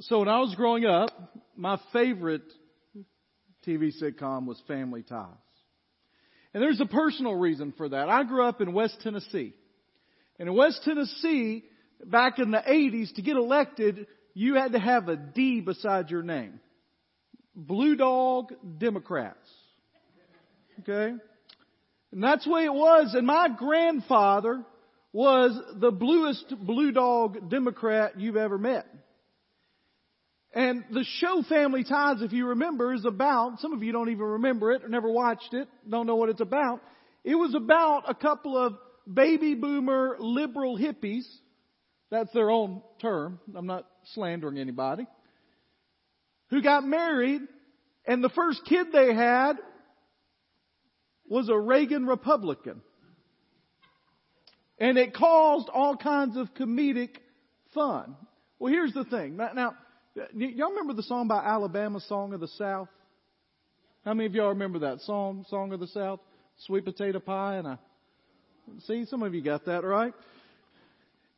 So when I was growing up, my favorite TV sitcom was Family Ties. And there's a personal reason for that. I grew up in West Tennessee. And in West Tennessee, back in the 80s, to get elected, you had to have a D beside your name. Blue Dog Democrats. Okay? And that's the way it was. And my grandfather was the bluest Blue Dog Democrat you've ever met. And the show Family Ties, if you remember, is about, some of you don't even remember it or never watched it, don't know what it's about. It was about a couple of baby boomer liberal hippies. That's their own term. I'm not slandering anybody. Who got married, and the first kid they had was a Reagan Republican. And it caused all kinds of comedic fun. Well, here's the thing. Now, y'all remember the song by Alabama, Song of the South? How many of y'all remember that song, Song of the South? Sweet potato pie and a... See, some of you got that right.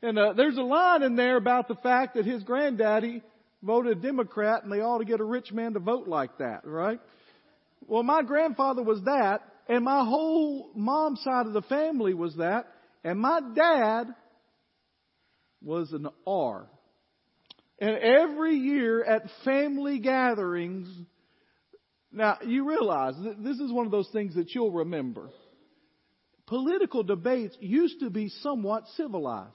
And there's a line in there about the fact that his granddaddy voted Democrat and they ought to get a rich man to vote like that, right? Well, my grandfather was that, and my whole mom's side of the family was that, and my dad was an R. And every year at family gatherings, now you realize this is one of those things that you'll remember. Political debates used to be somewhat civilized.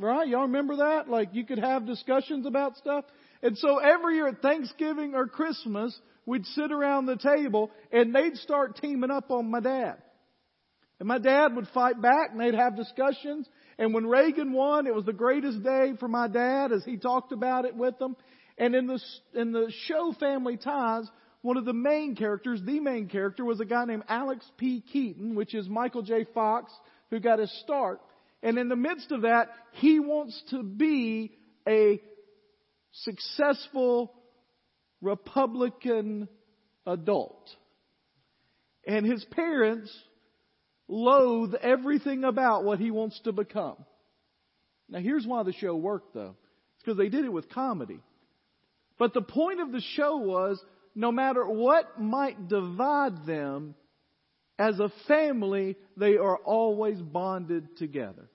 Right? Y'all remember that? Like you could have discussions about stuff. And so every year at Thanksgiving or Christmas, we'd sit around the table and they'd start teaming up on my dad. And my dad would fight back and they'd have discussions. And when Reagan won, it was the greatest day for my dad as he talked about it with them. And in the show Family Ties, one of the main characters, the main character, was a guy named Alex P. Keaton, which is Michael J. Fox, who got his start. And in the midst of that, he wants to be a successful Republican adult. And his parents loathe everything about what he wants to become. Now, here's why the show worked, though. It's because they did it with comedy. But the point of the show was, no matter what might divide them, as a family, they are always bonded together.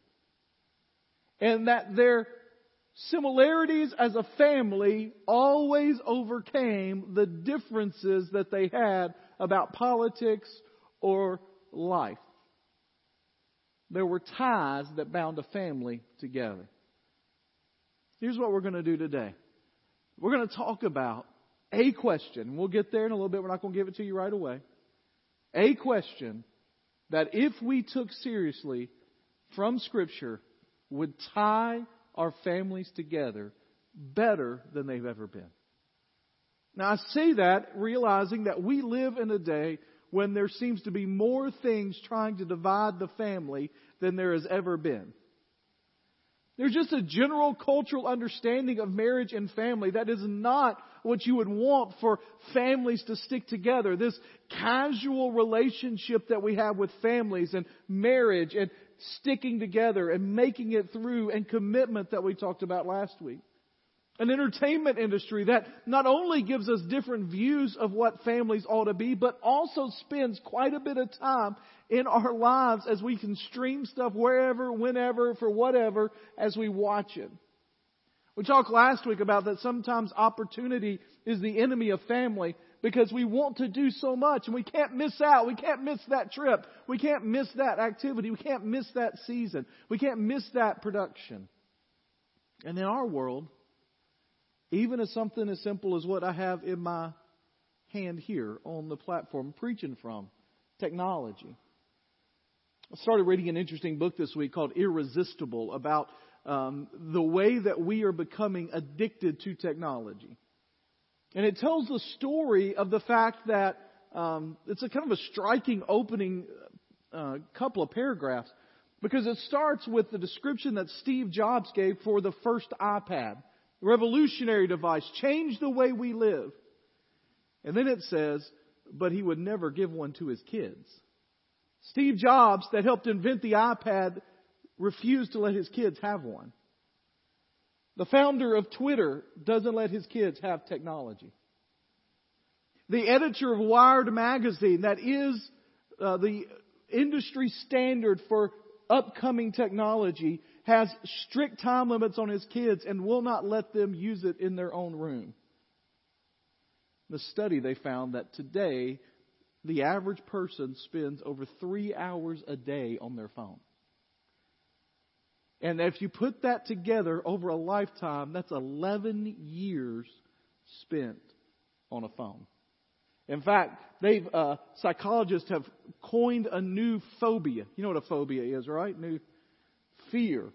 And that their similarities as a family always overcame the differences that they had about politics or life. There were ties that bound a family together. Here's what we're going to do today. We're going to talk about a question. We'll get there in a little bit. We're not going to give it to you right away. A question that if we took seriously from Scripture would tie our families together better than they've ever been. Now, I say that realizing that we live in a day when there seems to be more things trying to divide the family than there has ever been. There's just a general cultural understanding of marriage and family that is not what you would want for families to stick together. This casual relationship that we have with families and marriage and sticking together and making it through and commitment that we talked about last week. An entertainment industry that not only gives us different views of what families ought to be, but also spends quite a bit of time in our lives as we can stream stuff wherever, whenever, for whatever, as we watch it. We talked last week about that sometimes opportunity is the enemy of family because we want to do so much and we can't miss out. We can't miss that trip. We can't miss that activity. We can't miss that season. We can't miss that production. And in our world, even as something as simple as what I have in my hand here on the platform preaching from, technology. I started reading an interesting book this week called Irresistible about the way that we are becoming addicted to technology. And it tells the story of the fact that it's a kind of a striking opening couple of paragraphs because it starts with the description that Steve Jobs gave for the first iPad. Revolutionary device, changed the way we live. And then it says, but he would never give one to his kids. Steve Jobs, that helped invent the iPad, refused to let his kids have one. The founder of Twitter doesn't let his kids have technology. The editor of Wired magazine, that is the industry standard for upcoming technology, has strict time limits on his kids and will not let them use it in their own room. In the study, they found that today, the average person spends over 3 hours a day on their phone. And if you put that together over a lifetime, that's 11 years spent on a phone. In fact, they've psychologists have coined a new phobia. You know what a phobia is, right? New fear.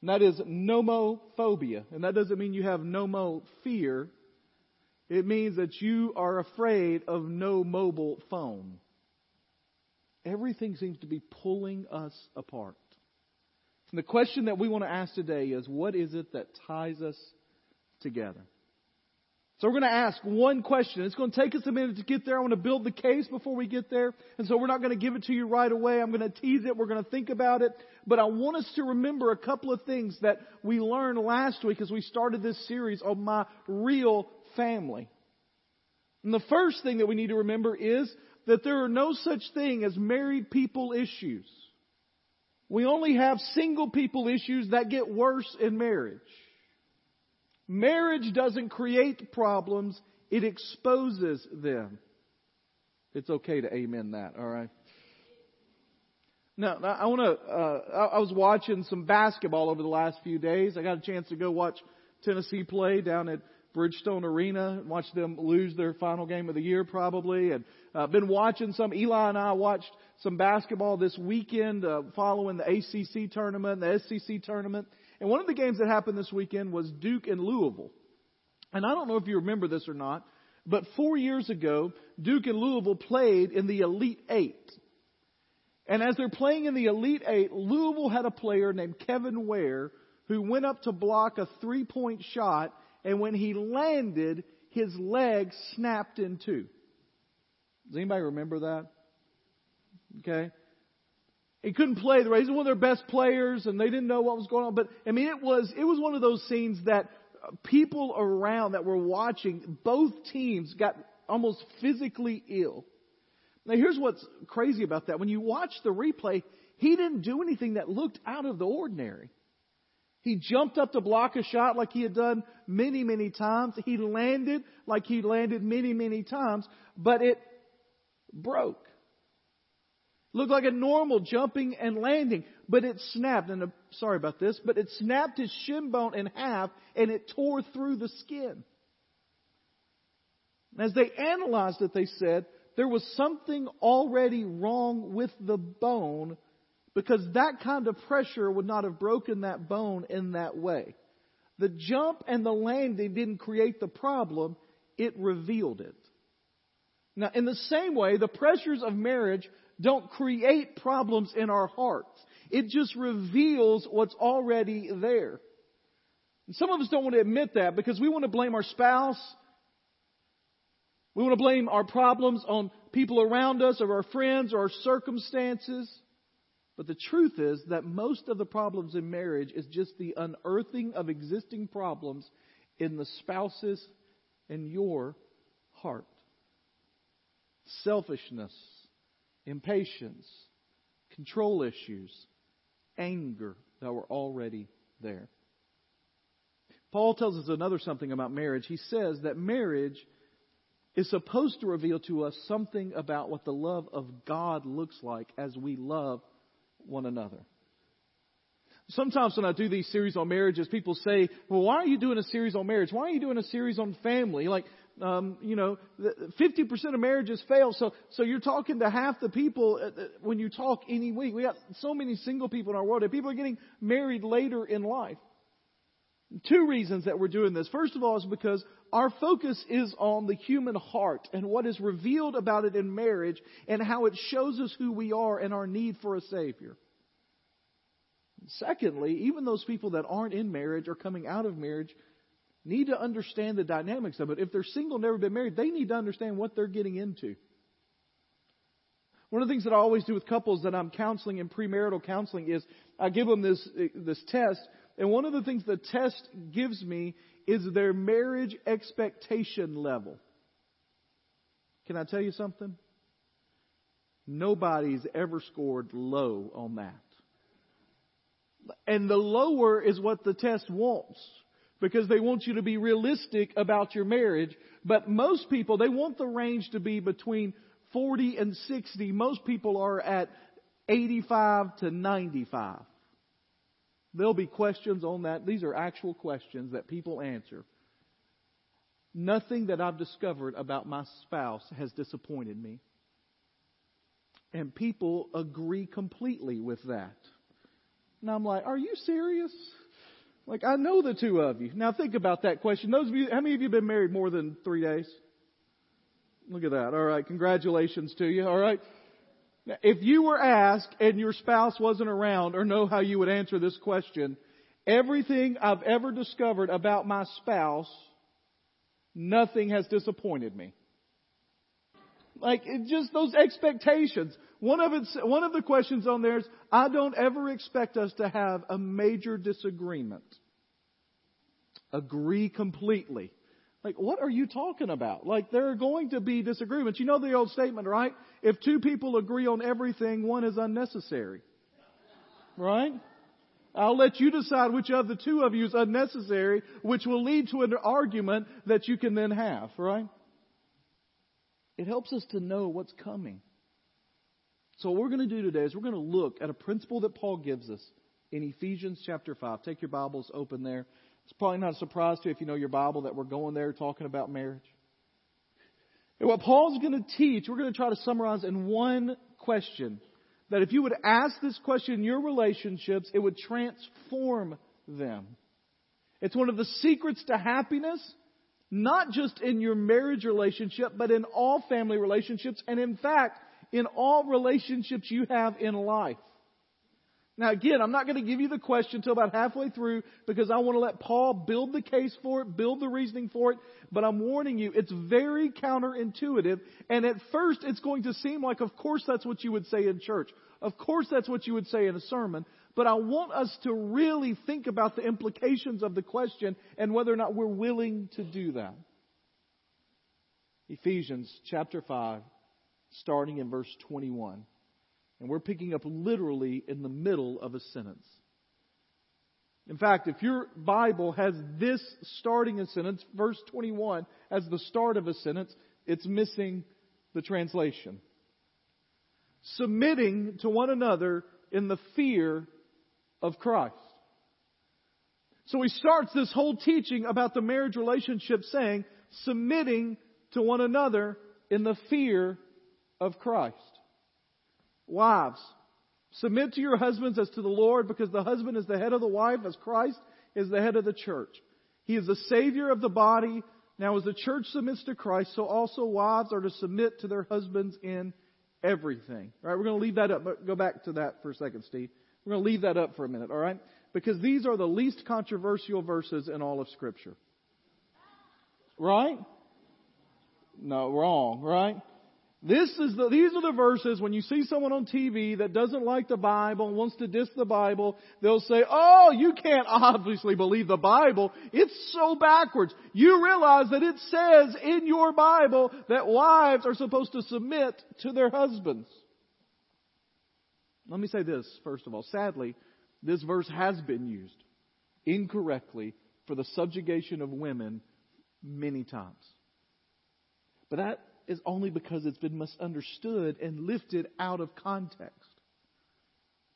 And that is nomophobia. And that doesn't mean you have nomo fear. It means that you are afraid of no mobile phone. Everything seems to be pulling us apart. And the question that we want to ask today is, what is it that ties us together? So we're going to ask one question. It's going to take us a minute to get there. I want to build the case before we get there. And so we're not going to give it to you right away. I'm going to tease it. We're going to think about it. But I want us to remember a couple of things that we learned last week as we started this series on my real family. And the first thing that we need to remember is that there are no such thing as married people issues. We only have single people issues that get worse in marriage. Marriage doesn't create problems, it exposes them. It's okay to amen that, all right? Now, I want to, I was watching some basketball over the last few days. I got a chance to go watch Tennessee play down at Bridgestone Arena and watch them lose their final game of the year probably. And been watching some. Eli and I watched some basketball this weekend following the ACC tournament, and the SEC tournament. And one of the games that happened this weekend was Duke and Louisville. And I don't know if you remember this or not, but 4 years ago, Duke and Louisville played in the Elite Eight. And as they're playing in the Elite Eight, Louisville had a player named Kevin Ware who went up to block a three-point shot, and when he landed, his leg snapped in two. Does anybody remember that? Okay. He couldn't play the race. He was one of their best players, and they didn't know what was going on. But, I mean, it was one of those scenes that people around that were watching, both teams got almost physically ill. Now, here's what's crazy about that. When you watch the replay, he didn't do anything that looked out of the ordinary. He jumped up to block a shot like he had done many, many times. He landed like he landed many, many times, but it broke. Looked like a normal jumping and landing, but it snapped. And sorry about this, but it snapped his shin bone in half and it tore through the skin. And as they analyzed it, they said there was something already wrong with the bone because that kind of pressure would not have broken that bone in that way. The jump and the landing didn't create the problem. It revealed it. Now, in the same way, the pressures of marriage don't create problems in our hearts. It just reveals what's already there. And some of us don't want to admit that because we want to blame our spouse. We want to blame our problems on people around us or our friends or our circumstances. But the truth is that most of the problems in marriage is just the unearthing of existing problems in the spouse's and your heart. Selfishness, impatience, control issues, anger that were already there. Paul tells us another something about marriage. He says that marriage is supposed to reveal to us something about what the love of God looks like as we love one another. Sometimes when I do these series on marriages, people say, well, why are you doing a series on marriage? Why are you doing a series on family? Like, 50% of marriages fail. So you're talking to half the people when you talk any week. We got so many single people in our world, and people are getting married later in life. 2 reasons that we're doing this. First of all is because our focus is on the human heart and what is revealed about it in marriage and how it shows us who we are and our need for a Savior. Secondly, even those people that aren't in marriage or coming out of marriage need to understand the dynamics of it. If they're single, never been married, they need to understand what they're getting into. One of the things that I always do with couples that I'm counseling in premarital counseling is I give them this test And one of the things the test gives me is their marriage expectation level. Can I tell you something? Nobody's ever scored low on that. And the lower is what the test wants, because they want you to be realistic about your marriage. But most people, they want the range to be between 40 and 60. Most people are at 85 to 95. There'll be questions on that. These are actual questions that people answer. Nothing that I've discovered about my spouse has disappointed me. And people agree completely with that. And I'm like, are you serious? Like, I know the two of you. Now think about that question. Those of you, how many of you have been married more than 3 days? Look at that. All right. Congratulations to you. All right. Now, if you were asked and your spouse wasn't around or know how you would answer this question, everything I've ever discovered about my spouse, nothing has disappointed me. Like, it's just those expectations. One of the questions on there is, I don't ever expect us to have a major disagreement. Agree completely. Like, what are you talking about? Like, there are going to be disagreements. You know the old statement, right? If two people agree on everything, one is unnecessary. Right? I'll let you decide which of the two of you is unnecessary, which will lead to an argument that you can then have, right? It helps us to know what's coming. So what we're going to do today is we're going to look at a principle that Paul gives us in Ephesians chapter 5. Take your Bibles, open there. It's probably not a surprise to you if you know your Bible that we're going there talking about marriage. And what Paul's going to teach, we're going to try to summarize in one question. That if you would ask this question in your relationships, it would transform them. It's one of the secrets to happiness. Not just in your marriage relationship, but in all family relationships, and in fact, in all relationships you have in life. Now again, I'm not going to give you the question until about halfway through, because I want to let Paul build the case for it, build the reasoning for it, but I'm warning you, it's very counterintuitive, and at first it's going to seem like, of course that's what you would say in church. Of course that's what you would say in a sermon. But I want us to really think about the implications of the question and whether or not we're willing to do that. Ephesians chapter 5, starting in verse 21. And we're picking up literally in the middle of a sentence. In fact, if your Bible has this starting a sentence, verse 21, as the start of a sentence, it's missing the translation. Submitting to one another in the fear of Christ. So he starts this whole teaching about the marriage relationship saying, submitting to one another in the fear of Christ. Wives, submit to your husbands as to the Lord, because the husband is the head of the wife, as Christ is the head of the church. He is the Savior of the body. Now as the church submits to Christ, so also wives are to submit to their husbands in everything. All right, we're going to leave that up. Go back to that for a second, Steve. We're going to leave that up for a minute, all right? Because these are the least controversial verses in all of Scripture. Right? No, wrong, right? These are the verses when you see someone on TV that doesn't like the Bible and wants to diss the Bible, they'll say, oh, you can't obviously believe the Bible. It's so backwards. You realize that it says in your Bible that wives are supposed to submit to their husbands. Let me say this, first of all. Sadly, this verse has been used incorrectly for the subjugation of women many times. But that is only because it's been misunderstood and lifted out of context.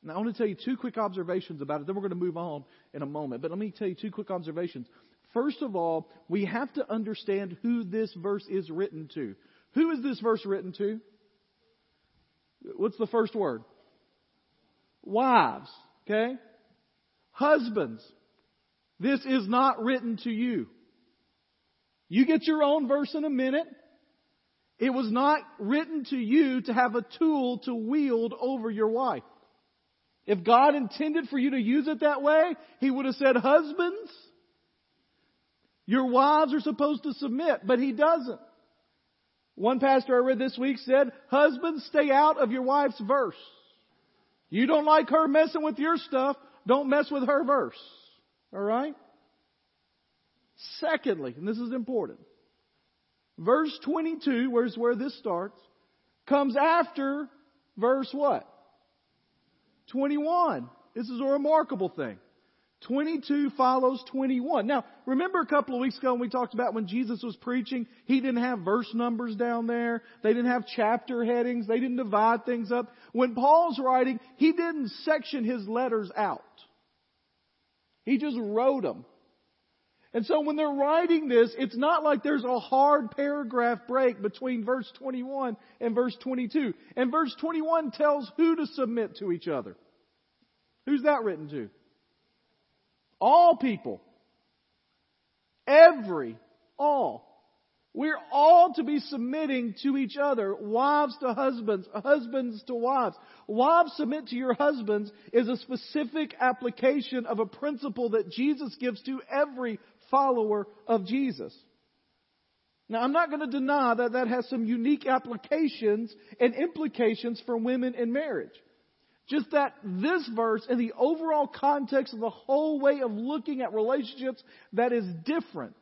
Now, I want to tell you two quick observations about it. Then we're going to move on in a moment. But let me tell you two quick observations. First of all, we have to understand who this verse is written to. Who is this verse written to? What's the first word? Wives. Okay? Husbands. This is not written to you. You get your own verse in a minute. It was not written to you to have a tool to wield over your wife. If God intended for you to use it that way, He would have said, husbands, your wives are supposed to submit, but He doesn't. One pastor I read this week said, husbands, stay out of your wife's verse. You don't like her messing with your stuff, don't mess with her verse. All right? Secondly, and this is important, verse 22, where's where this starts, comes after verse what? 21. This is a remarkable thing. 22 follows 21. Now, remember a couple of weeks ago when we talked about when Jesus was preaching, he didn't have verse numbers down there. They didn't have chapter headings. They didn't divide things up. When Paul's writing, he didn't section his letters out. He just wrote them. And so when they're writing this, it's not like there's a hard paragraph break between verse 21 and verse 22. And verse 21 tells who to submit to each other. Who's that written to? All people. Every. All. We're all to be submitting to each other. Wives to husbands. Husbands to wives. Wives submit to your husbands is a specific application of a principle that Jesus gives to every follower of Jesus. Now, I'm not going to deny that that has some unique applications and implications for women in marriage. Just that this verse and the overall context of the whole way of looking at relationships that is different.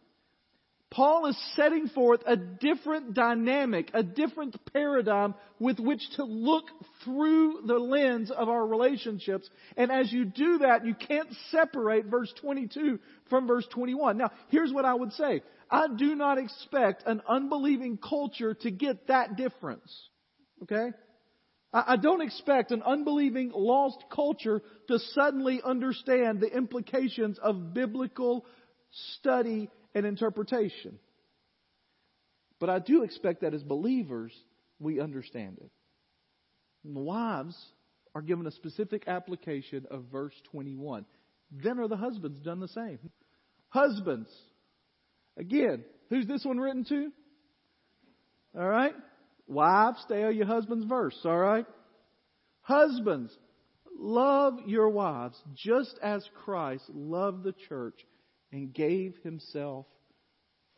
Paul is setting forth a different dynamic, a different paradigm with which to look through the lens of our relationships. And as you do that, you can't separate verse 22 from verse 21. Now, here's what I would say. I do not expect an unbelieving culture to get that difference. Okay? I don't expect an unbelieving lost culture to suddenly understand the implications of biblical study and interpretation. But I do expect that as believers, we understand it. And the wives are given a specific application of verse 21. Then are the husbands done the same? Husbands. Again, who's this one written to? All right. Wives, stay on your husband's verse, all right? Husbands, love your wives just as Christ loved the church and gave himself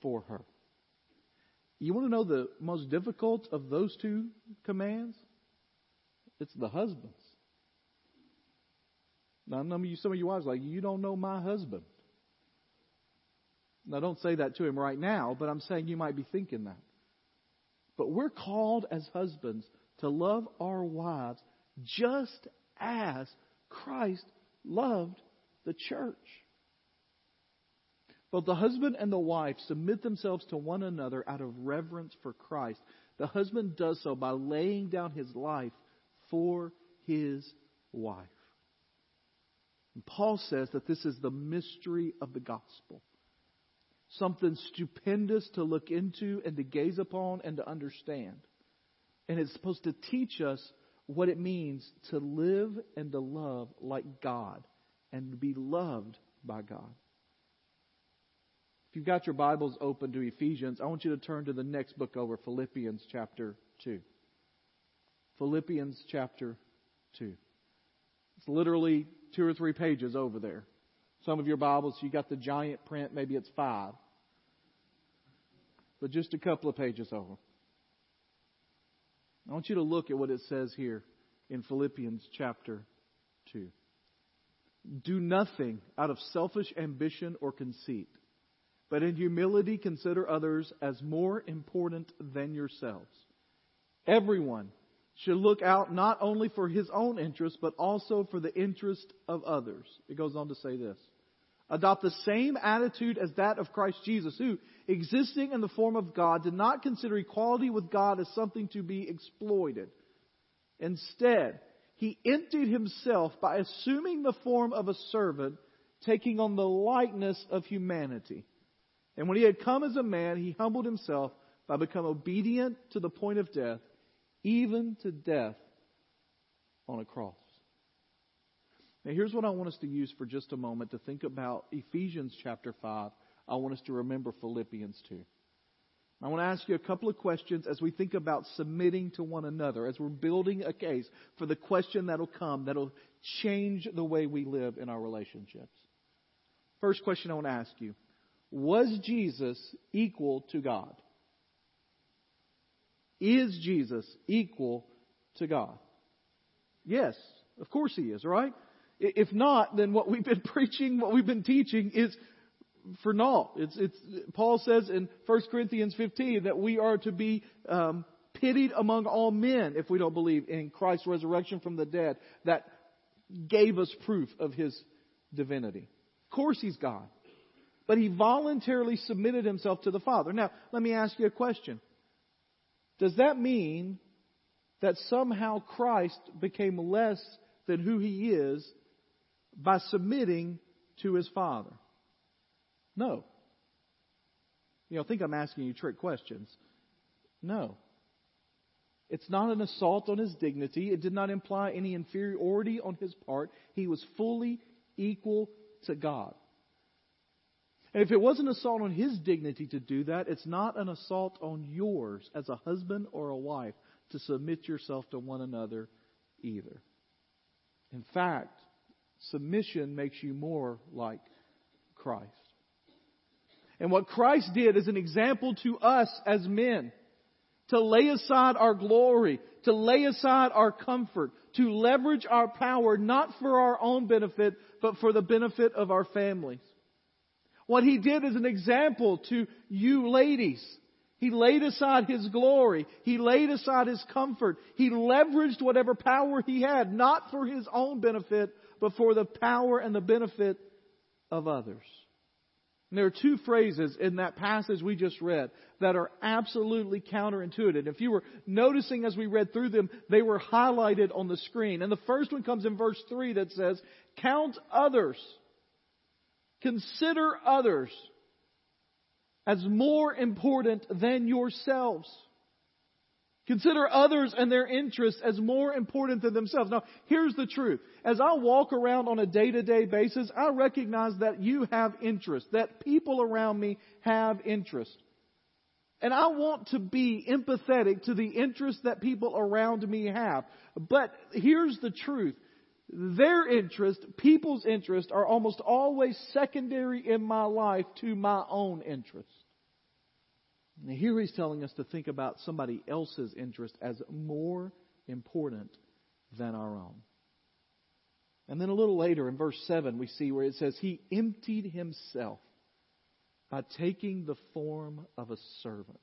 for her. You want to know the most difficult of those two commands? It's the husband's. Now, some of you wives are like, you don't know my husband. Now, don't say that to him right now, but I'm saying you might be thinking that. But we're called as husbands to love our wives just as Christ loved the church. Both the husband and the wife submit themselves to one another out of reverence for Christ. The husband does so by laying down his life for his wife. And Paul says that this is the mystery of the gospel. Something stupendous to look into and to gaze upon and to understand. And it's supposed to teach us what it means to live and to love like God and to be loved by God. If you've got your Bibles open to Ephesians, I want you to turn to the next book over, Philippians chapter 2. Philippians chapter 2. It's literally 2 or 3 pages over there. Some of your Bibles, you got the giant print, maybe it's 5. But just a couple of pages over. I want you to look at what it says here in Philippians chapter 2. Do nothing out of selfish ambition or conceit, but in humility consider others as more important than yourselves. Everyone should look out not only for his own interest, but also for the interest of others. It goes on to say this. Adopt the same attitude as that of Christ Jesus, who, existing in the form of God, did not consider equality with God as something to be exploited. Instead, he emptied himself by assuming the form of a servant, taking on the likeness of humanity. And when he had come as a man, he humbled himself by becoming obedient to the point of death, even to death on a cross. Now, here's what I want us to use for just a moment to think about Ephesians chapter 5. I want us to remember Philippians 2. I want to ask you a couple of questions as we think about submitting to one another, as we're building a case for the question that'll come, that'll change the way we live in our relationships. First question I want to ask you, was Jesus equal to God? Is Jesus equal to God? Yes, of course he is, right? If not, then what we've been preaching, what we've been teaching is for naught. It's Paul says in 1 Corinthians 15 that we are to be pitied among all men if we don't believe in Christ's resurrection from the dead that gave us proof of his divinity. Of course he's God, but he voluntarily submitted himself to the Father. Now, let me ask you a question. Does that mean that somehow Christ became less than who he is by submitting to his Father? No. You know, I think I'm asking you trick questions. No. It's not an assault on his dignity. It did not imply any inferiority on his part. He was fully equal to God. And if it was an assault on his dignity to do that, it's not an assault on yours as a husband or a wife to submit yourself to one another either. In fact, submission makes you more like Christ. And what Christ did is an example to us as men to lay aside our glory, to lay aside our comfort, to leverage our power not for our own benefit, but for the benefit of our families. What he did is an example to you ladies. He laid aside his glory. He laid aside his comfort. He leveraged whatever power he had, not for his own benefit, but for the power and the benefit of others. And there are two phrases in that passage we just read that are absolutely counterintuitive. If you were noticing as we read through them, they were highlighted on the screen. And the first one comes in verse 3 that says, count others. Consider others as more important than yourselves. Consider others and their interests as more important than themselves. Now, here's the truth. As I walk around on a day-to-day basis, I recognize that you have interests, that people around me have interests. And I want to be empathetic to the interests that people around me have. But here's the truth. Their interest, people's interest, are almost always secondary in my life to my own interest. And here he's telling us to think about somebody else's interest as more important than our own. And then a little later in verse 7, we see where it says, he emptied himself by taking the form of a servant.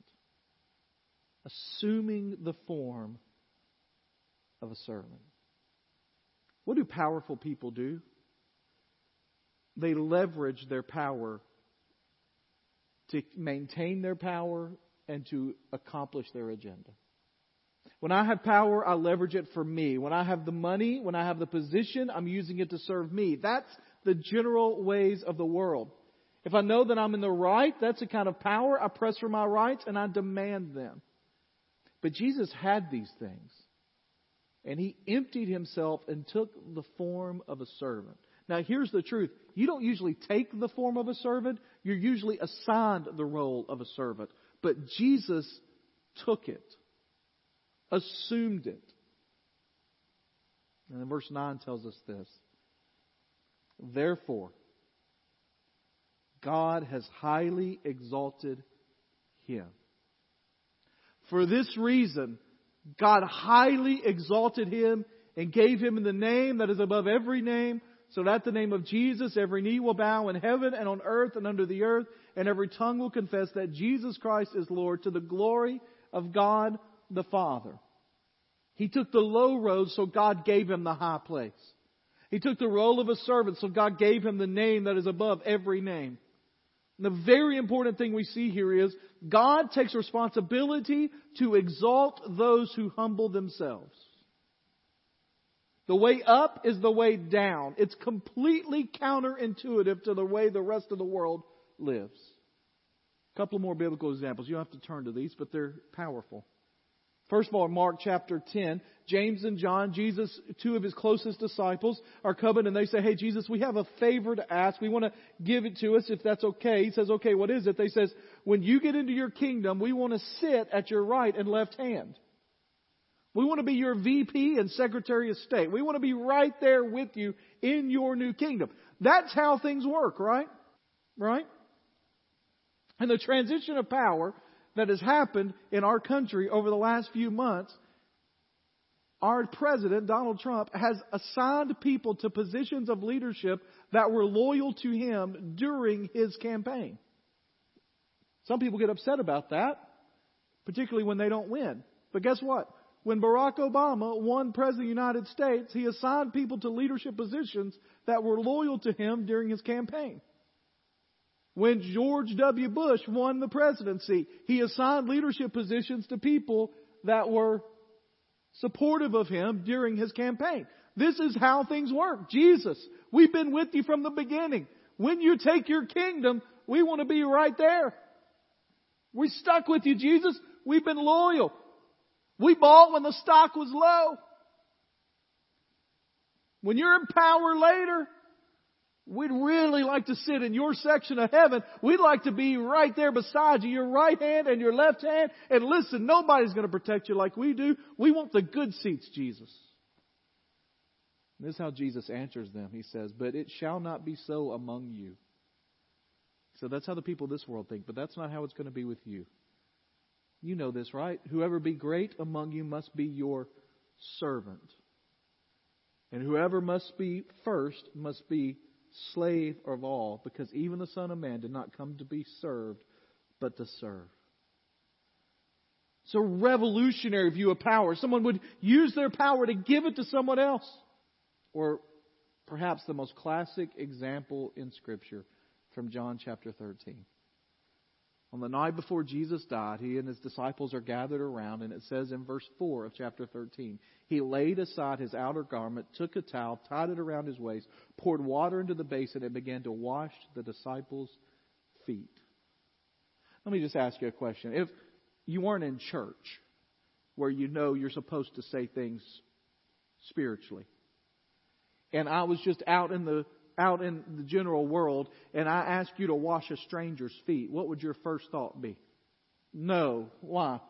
Assuming the form of a servant. What do powerful people do? They leverage their power to maintain their power and to accomplish their agenda. When I have power, I leverage it for me. When I have the money, when I have the position, I'm using it to serve me. That's the general ways of the world. If I know that I'm in the right, that's the kind of power I press for my rights and I demand them. But Jesus had these things. And he emptied himself and took the form of a servant. Now, here's the truth. You don't usually take the form of a servant. You're usually assigned the role of a servant. But Jesus took it. Assumed it. And then verse 9 tells us this. Therefore, God has highly exalted him. For this reason, God highly exalted him and gave him the name that is above every name, so that at the name of Jesus every knee will bow in heaven and on earth and under the earth, and every tongue will confess that Jesus Christ is Lord, to the glory of God the Father. He took the low road, so God gave him the high place. He took the role of a servant, so God gave him the name that is above every name. The very important thing we see here is God takes responsibility to exalt those who humble themselves. The way up is the way down. It's completely counterintuitive to the way the rest of the world lives. A couple more biblical examples. You don't have to turn to these, but they're powerful. First of all, in Mark chapter 10, James and John, Jesus, two of his closest disciples, are coming and they say, hey, Jesus, we have a favor to ask. We want to give it to us if that's okay. He says, okay, what is it? They says, when you get into your kingdom, we want to sit at your right and left hand. We want to be your VP and Secretary of State. We want to be right there with you in your new kingdom. That's how things work, right? Right? And the transition of power that has happened in our country over the last few months our president, Donald Trump, has assigned people to positions of leadership that were loyal to him during his campaign. Some people get upset about that, particularly when they don't win. But guess what? When Barack Obama won President of the United States, he assigned people to leadership positions that were loyal to him during his campaign. When George W. Bush won the presidency, he assigned leadership positions to people that were supportive of him during his campaign. This is how things work. Jesus, we've been with you from the beginning. When you take your kingdom, we want to be right there. We stuck with you, Jesus. We've been loyal. We bought when the stock was low. When you're in power later, we'd really like to sit in your section of heaven. We'd like to be right there beside you, your right hand and your left hand. And listen, nobody's going to protect you like we do. We want the good seats, Jesus. And this is how Jesus answers them. He says, but it shall not be so among you. So that's how the people of this world think, but that's not how it's going to be with you. You know this, right? Whoever be great among you must be your servant. And whoever must be first must be slave of all, because even the Son of Man did not come to be served, but to serve. It's a revolutionary view of power. Someone would use their power to give it to someone else. Or perhaps the most classic example in Scripture from John chapter 13. On the night before Jesus died, he and his disciples are gathered around, and it says in verse 4 of chapter 13, he laid aside his outer garment, took a towel, tied it around his waist, poured water into the basin, and began to wash the disciples' feet. Let me just ask you a question. If you weren't in church, where you know you're supposed to say things spiritually, and I was just out in the general world, and I ask you to wash a stranger's feet, what would your first thought be? No. Why?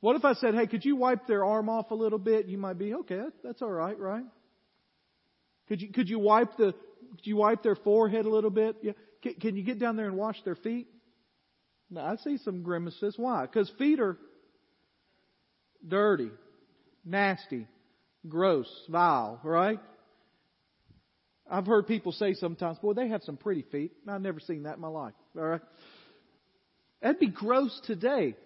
What if I said, hey, could you wipe their arm off a little bit? You might be, okay, that's all right, right? Could you wipe their forehead a little bit? Yeah. Can you get down there and wash their feet? No, I see some grimaces. Why? Because feet are dirty, nasty, gross, vile, right? I've heard people say sometimes, boy, they have some pretty feet. I've never seen that in my life. All right. That'd be gross today.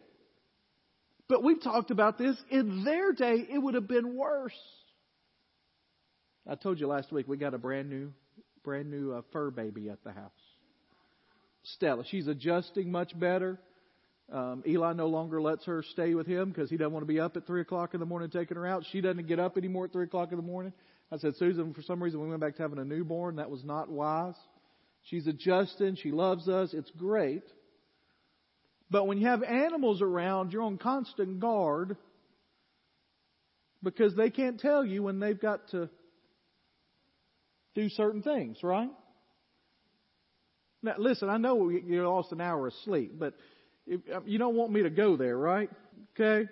But we've talked about this. In their day, it would have been worse. I told you last week we got a brand new fur baby at the house. Stella, she's adjusting much better. Eli no longer lets her stay with him because he doesn't want to be up at 3 o'clock in the morning taking her out. She doesn't get up anymore at 3 o'clock in the morning. I said, Susan, for some reason we went back to having a newborn. That was not wise. She's adjusting. She loves us. It's great. But when you have animals around, you're on constant guard because they can't tell you when they've got to do certain things, right? Now, listen, I know you lost an hour of sleep, but you don't want me to go there, right? Okay.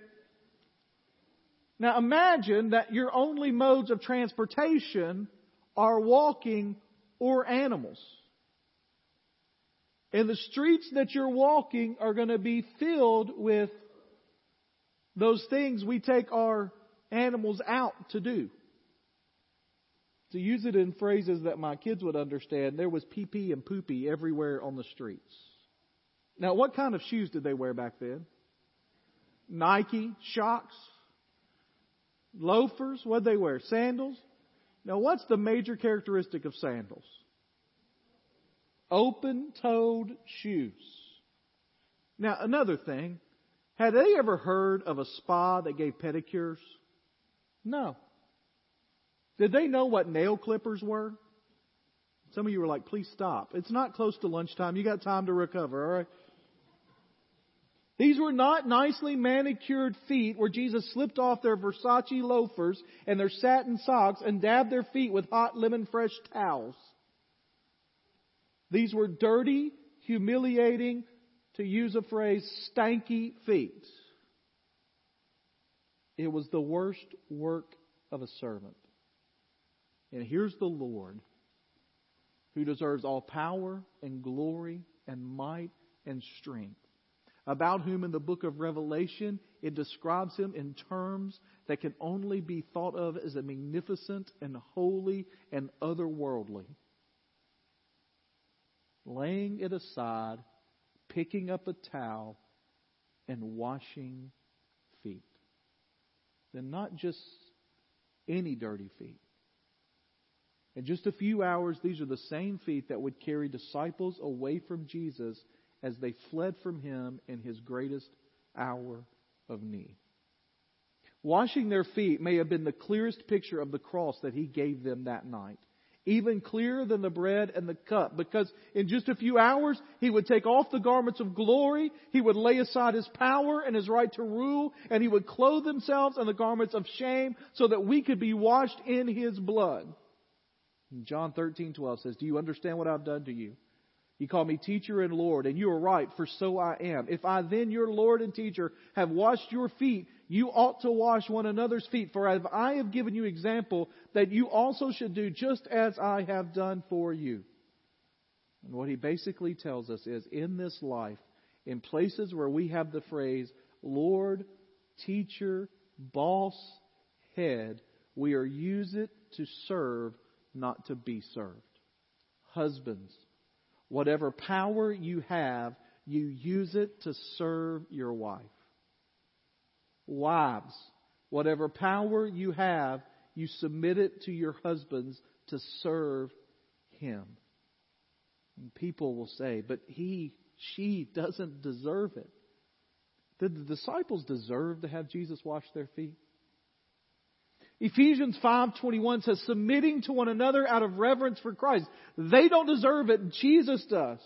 Now imagine that your only modes of transportation are walking or animals. And the streets that you're walking are going to be filled with those things we take our animals out to do. To use it in phrases that my kids would understand, there was pee-pee and poopy everywhere on the streets. Now, what kind of shoes did they wear back then? Nike, Shocks. Loafers, what'd they wear? Sandals? Now, what's the major characteristic of sandals? Open-toed shoes. Now, another thing, had they ever heard of a spa that gave pedicures? No. Did they know what nail clippers were? Some of you were like, please stop. It's not close to lunchtime. You got time to recover, all right? These were not nicely manicured feet where Jesus slipped off their Versace loafers and their satin socks and dabbed their feet with hot lemon-fresh towels. These were dirty, humiliating, to use a phrase, stanky feet. It was the worst work of a servant. And here's the Lord, who deserves all power and glory and might and strength, about whom in the book of Revelation it describes him in terms that can only be thought of as a magnificent and holy and otherworldly. Laying it aside, picking up a towel, and washing feet. And not just any dirty feet. In just a few hours, these are the same feet that would carry disciples away from Jesus as they fled from him in his greatest hour of need. Washing their feet may have been the clearest picture of the cross that he gave them that night. Even clearer than the bread and the cup. Because in just a few hours, he would take off the garments of glory. He would lay aside his power and his right to rule. And he would clothe himself in the garments of shame so that we could be washed in his blood. And John 13:12 says, "Do you understand what I've done to you? You call me teacher and Lord, and you are right, for so I am. If I then, your Lord and teacher, have washed your feet, you ought to wash one another's feet. For I have given you example that you also should do just as I have done for you." And what he basically tells us is, in this life, in places where we have the phrase Lord, teacher, boss, head, we are use it to serve, not to be served. Husbands, whatever power you have, you use it to serve your wife. Wives, whatever power you have, you submit it to your husbands to serve him. And people will say, "But she doesn't deserve it." Did the disciples deserve to have Jesus wash their feet? Ephesians 5:21 says, "Submitting to one another out of reverence for Christ." They don't deserve it. Jesus does.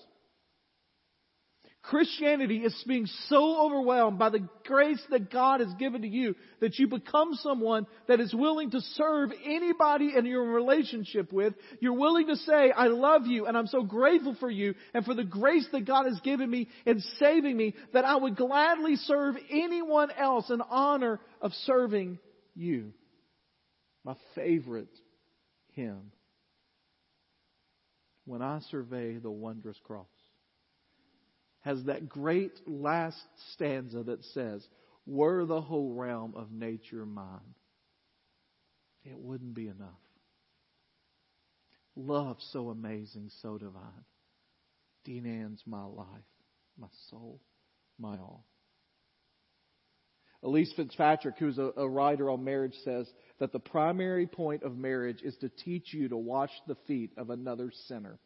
Christianity is being so overwhelmed by the grace that God has given to you that you become someone that is willing to serve anybody in your relationship with. You're willing to say, "I love you and I'm so grateful for you and for the grace that God has given me in saving me that I would gladly serve anyone else in honor of serving you." My favorite hymn, "When I Survey the Wondrous Cross," has that great last stanza that says, "Were the whole realm of nature mine, it wouldn't be enough. Love so amazing, so divine, demands my life, my soul, my all." Elise Fitzpatrick, who's a writer on marriage, says that the primary point of marriage is to teach you to wash the feet of another sinner.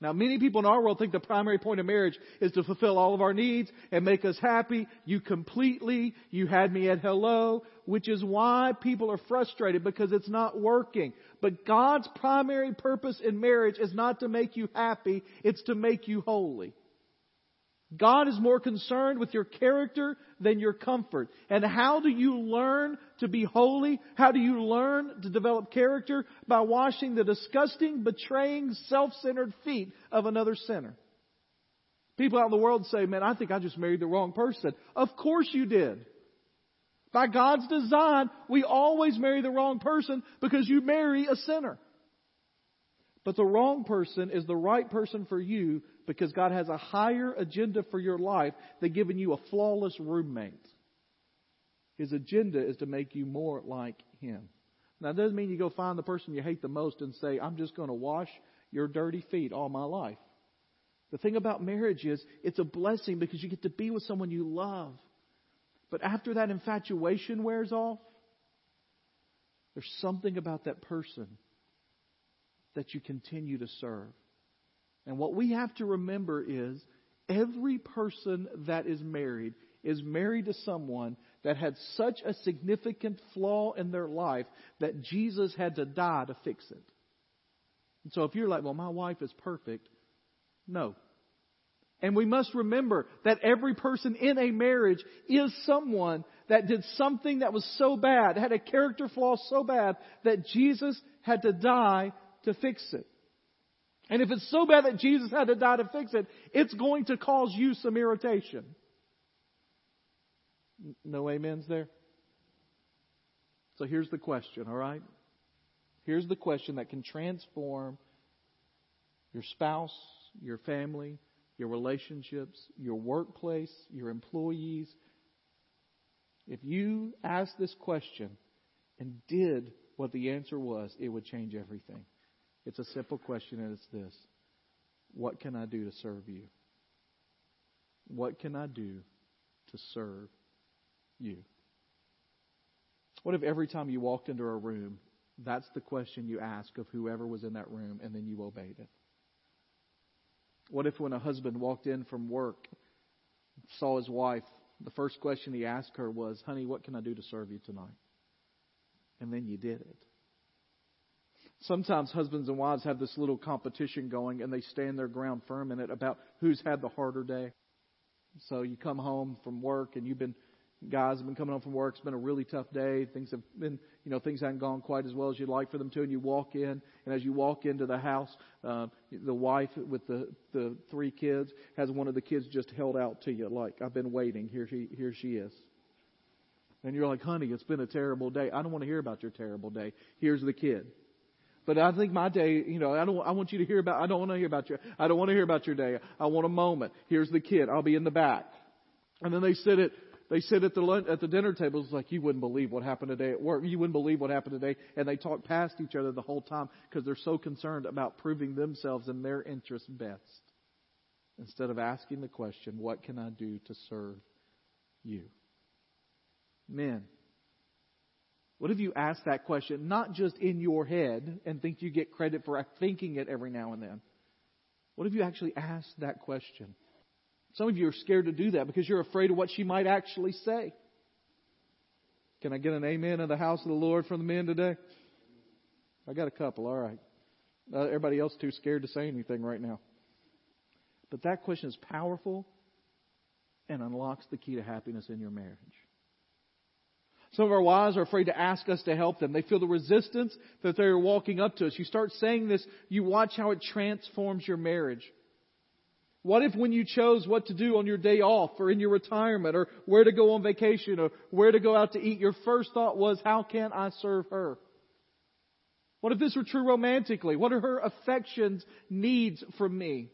Now, many people in our world think the primary point of marriage is to fulfill all of our needs and make us happy. You completely, you had me at hello, which is why people are frustrated because it's not working. But God's primary purpose in marriage is not to make you happy, it's to make you holy. God is more concerned with your character than your comfort. And how do you learn to be holy? How do you learn to develop character? By washing the disgusting, betraying, self-centered feet of another sinner. People out in the world say, "Man, I think I just married the wrong person." Of course you did. By God's design, we always marry the wrong person because you marry a sinner. But the wrong person is the right person for you because God has a higher agenda for your life than giving you a flawless roommate. His agenda is to make you more like him. Now, that doesn't mean you go find the person you hate the most and say, "I'm just going to wash your dirty feet all my life." The thing about marriage is it's a blessing because you get to be with someone you love. But after that infatuation wears off, there's something about that person that you continue to serve. And what we have to remember is every person that is married to someone that had such a significant flaw in their life that Jesus had to die to fix it. And so if you're like, "Well, my wife is perfect," no. And we must remember that every person in a marriage is someone that did something that was so bad, had a character flaw so bad that Jesus had to die to fix it. And if it's so bad that Jesus had to die to fix it, it's going to cause you some irritation. No amens there? So here's the question, all right? Here's the question that can transform your spouse, your family, your relationships, your workplace, your employees. If you asked this question and did what the answer was, it would change everything. It's a simple question, and it's this. What can I do to serve you? What can I do to serve you? What if every time you walked into a room, that's the question you ask of whoever was in that room, and then you obeyed it? What if when a husband walked in from work, saw his wife, the first question he asked her was, honey, what can I do to serve you tonight? And then you did it. Sometimes husbands and wives have this little competition going, and they stand their ground firm in it about who's had the harder day. So you come home from work, and guys have been coming home from work. It's been a really tough day. Things haven't gone quite as well as you'd like for them to. And you walk in, and as you walk into the house, the wife with the three kids has one of the kids just held out to you, like, I've been waiting. Here she is. And you're like, honey, it's been a terrible day. I don't want to hear about your terrible day. Here's the kid. But I think my day, I don't want to hear about your day. I want a moment. Here's the kid. I'll be in the back. And then they sit at the dinner table. It's like, you wouldn't believe what happened today at work. You wouldn't believe what happened today. And they talk past each other the whole time because they're so concerned about proving themselves and their interests best, instead of asking the question, what can I do to serve you? Men, what if you ask that question, not just in your head and think you get credit for thinking it every now and then? What if you actually ask that question? Some of you are scared to do that because you're afraid of what she might actually say. Can I get an amen in the house of the Lord from the men today? I got a couple, all right. Everybody else too scared to say anything right now. But that question is powerful and unlocks the key to happiness in your marriage. Some of our wives are afraid to ask us to help them. They feel the resistance that they're walking up to us. You start saying this, you watch how it transforms your marriage. What if when you chose what to do on your day off or in your retirement or where to go on vacation or where to go out to eat, your first thought was, how can I serve her? What if this were true romantically? What are her affections, needs from me?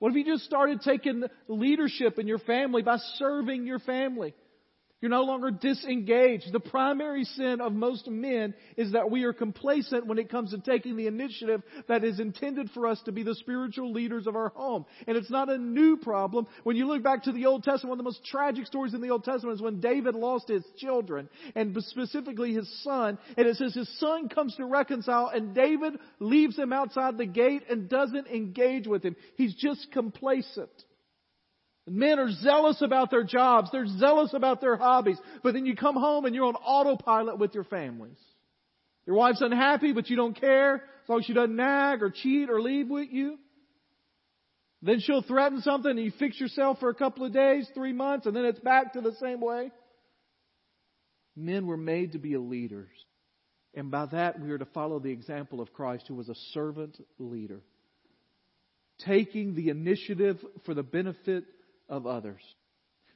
What if you just started taking leadership in your family by serving your family? You're no longer disengaged. The primary sin of most men is that we are complacent when it comes to taking the initiative that is intended for us to be the spiritual leaders of our home. And it's not a new problem. When you look back to the Old Testament, one of the most tragic stories in the Old Testament is when David lost his children, and specifically his son. And it says his son comes to reconcile, and David leaves him outside the gate and doesn't engage with him. He's just complacent. Men are zealous about their jobs. They're zealous about their hobbies. But then you come home and you're on autopilot with your families. Your wife's unhappy, but you don't care, as long as she doesn't nag or cheat or leave with you. Then she'll threaten something and you fix yourself for a couple of days, 3 months, and then it's back to the same way. Men were made to be leaders. And by that, we are to follow the example of Christ, who was a servant leader, taking the initiative for the benefit of others.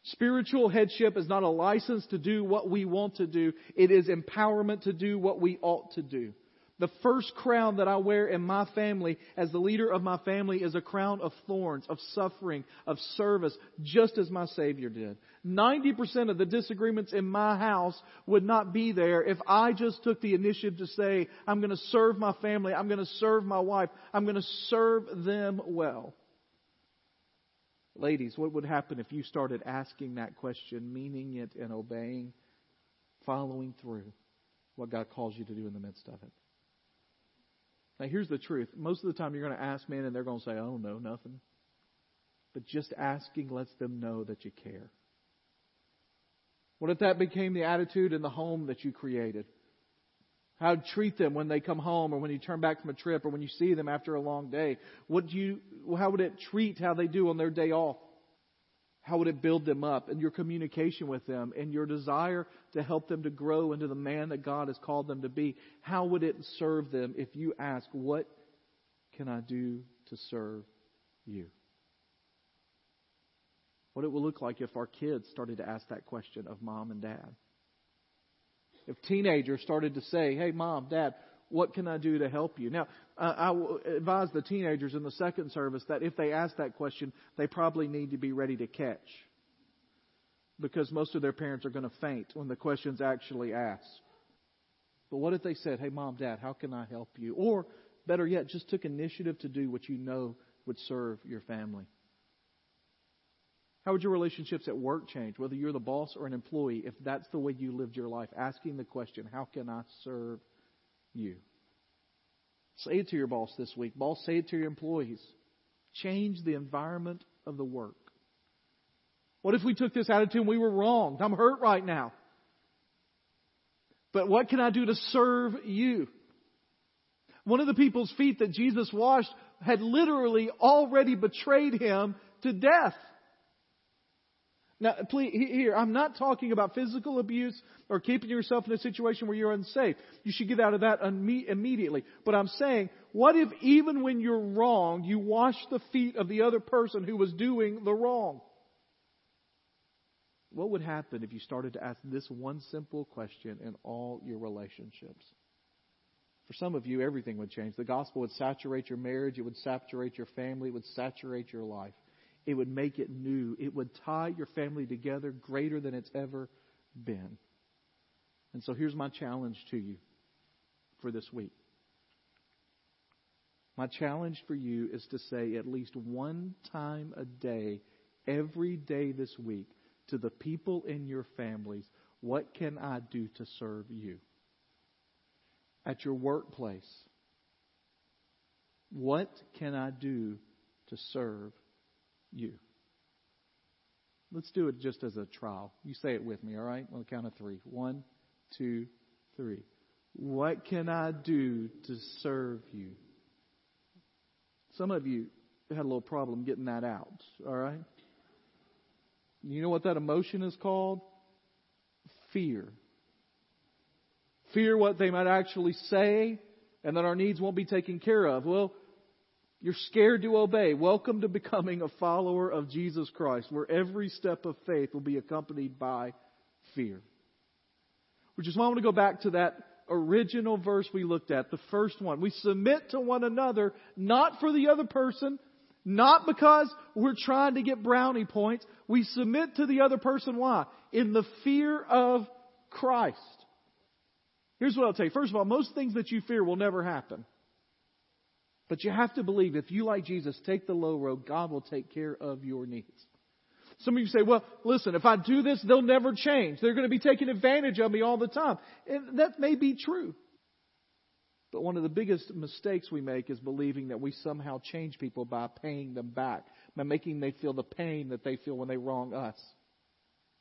Spiritual headship is not a license to do what we want to do. It is empowerment to do what we ought to do. The first crown that I wear in my family as the leader of my family is a crown of thorns, of suffering, of service, just as my Savior did. 90% of the disagreements in my house would not be there if I just took the initiative to say, I'm going to serve my family. I'm going to serve my wife. I'm going to serve them well. Ladies, what would happen if you started asking that question, meaning it and obeying, following through what God calls you to do in the midst of it? Now, here's the truth. Most of the time you're going to ask men and they're going to say, I don't know, nothing. But just asking lets them know that you care. What if that became the attitude in the home that you created? How to treat them when they come home, or when you turn back from a trip, or when you see them after a long day. How would it treat how they do on their day off? How would it build them up, and your communication with them and your desire to help them to grow into the man that God has called them to be? How would it serve them if you ask, what can I do to serve you? What it will look like if our kids started to ask that question of mom and dad. If teenagers started to say, hey, mom, dad, What can I do to help you? Now, I advise the teenagers in the second service that if they ask that question, they probably need to be ready to catch, because most of their parents are going to faint when the question's actually asked. But what if they said, hey, Mom, Dad, how can I help you? Or, better yet, just took initiative to do what you know would serve your family. How would your relationships at work change, whether you're the boss or an employee, if that's the way you lived your life, asking the question, how can I serve you? Say it to your boss this week. Boss, say it to your employees. Change the environment of the work. What if we took this attitude and we were wronged? I'm hurt right now. But what can I do to serve you? One of the people's feet that Jesus washed had literally already betrayed him to death. Now, please, here, I'm not talking about physical abuse or keeping yourself in a situation where you're unsafe. You should get out of that immediately. But I'm saying, what if even when you're wrong, you wash the feet of the other person who was doing the wrong? What would happen if you started to ask this one simple question in all your relationships? For some of you, everything would change. The gospel would saturate your marriage. It would saturate your family. It would saturate your life. It would make it new. It would tie your family together greater than it's ever been. And so here's my challenge to you for this week. My challenge for you is to say at least one time a day, every day this week, to the people in your families, what can I do to serve you? At your workplace, what can I do to serve you? Let's do it just as a trial. You say it with me, all right? On the count of three. One, two, three. What can I do to serve you? Some of you had a little problem getting that out, all right? You know what that emotion is called? Fear. Fear what they might actually say and that our needs won't be taken care of. Well, you're scared to obey. Welcome to becoming a follower of Jesus Christ, where every step of faith will be accompanied by fear. Which is why I want to go back to that original verse we looked at, the first one. We submit to one another, not for the other person, not because we're trying to get brownie points. We submit to the other person. Why? In the fear of Christ. Here's what I'll tell you. First of all, most things that you fear will never happen. But you have to believe if you, like Jesus, take the low road, God will take care of your needs. Some of you say, well, listen, if I do this, they'll never change. They're going to be taking advantage of me all the time. And that may be true. But one of the biggest mistakes we make is believing that we somehow change people by paying them back, by making them feel the pain that they feel when they wrong us.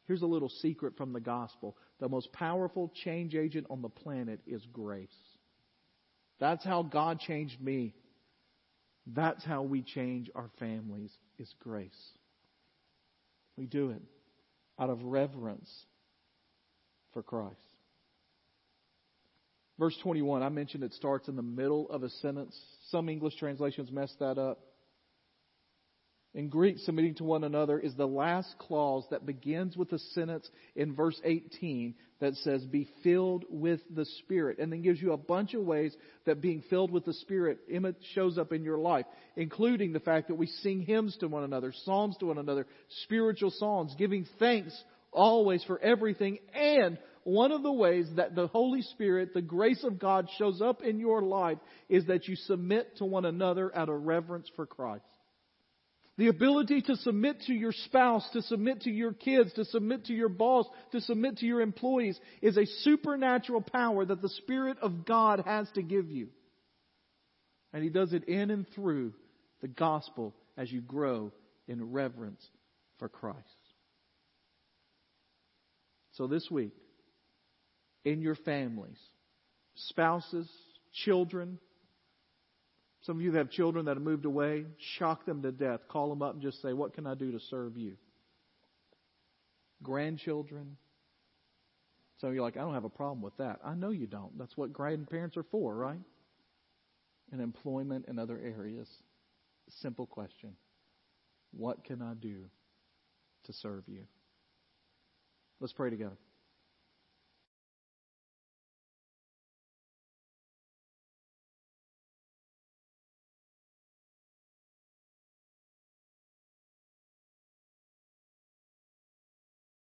Here's a little secret from the gospel. The most powerful change agent on the planet is grace. That's how God changed me. That's how we change our families, is grace. We do it out of reverence for Christ. Verse 21, I mentioned it starts in the middle of a sentence. Some English translations mess that up. In Greek, submitting to one another is the last clause that begins with a sentence in verse 18 that says, be filled with the Spirit. And then gives you a bunch of ways that being filled with the Spirit shows up in your life, including the fact that we sing hymns to one another, psalms to one another, spiritual songs, giving thanks always for everything. And one of the ways that the Holy Spirit, the grace of God, shows up in your life is that you submit to one another out of reverence for Christ. The ability to submit to your spouse, to submit to your kids, to submit to your boss, to submit to your employees is a supernatural power that the Spirit of God has to give you. And He does it in and through the gospel as you grow in reverence for Christ. So this week, in your families, spouses, children. Some of you have children that have moved away. Shock them to death. Call them up and just say, what can I do to serve you? Grandchildren. Some of you are like, I don't have a problem with that. I know you don't. That's what grandparents are for, right? And employment and other areas. Simple question. What can I do to serve you? Let's pray together.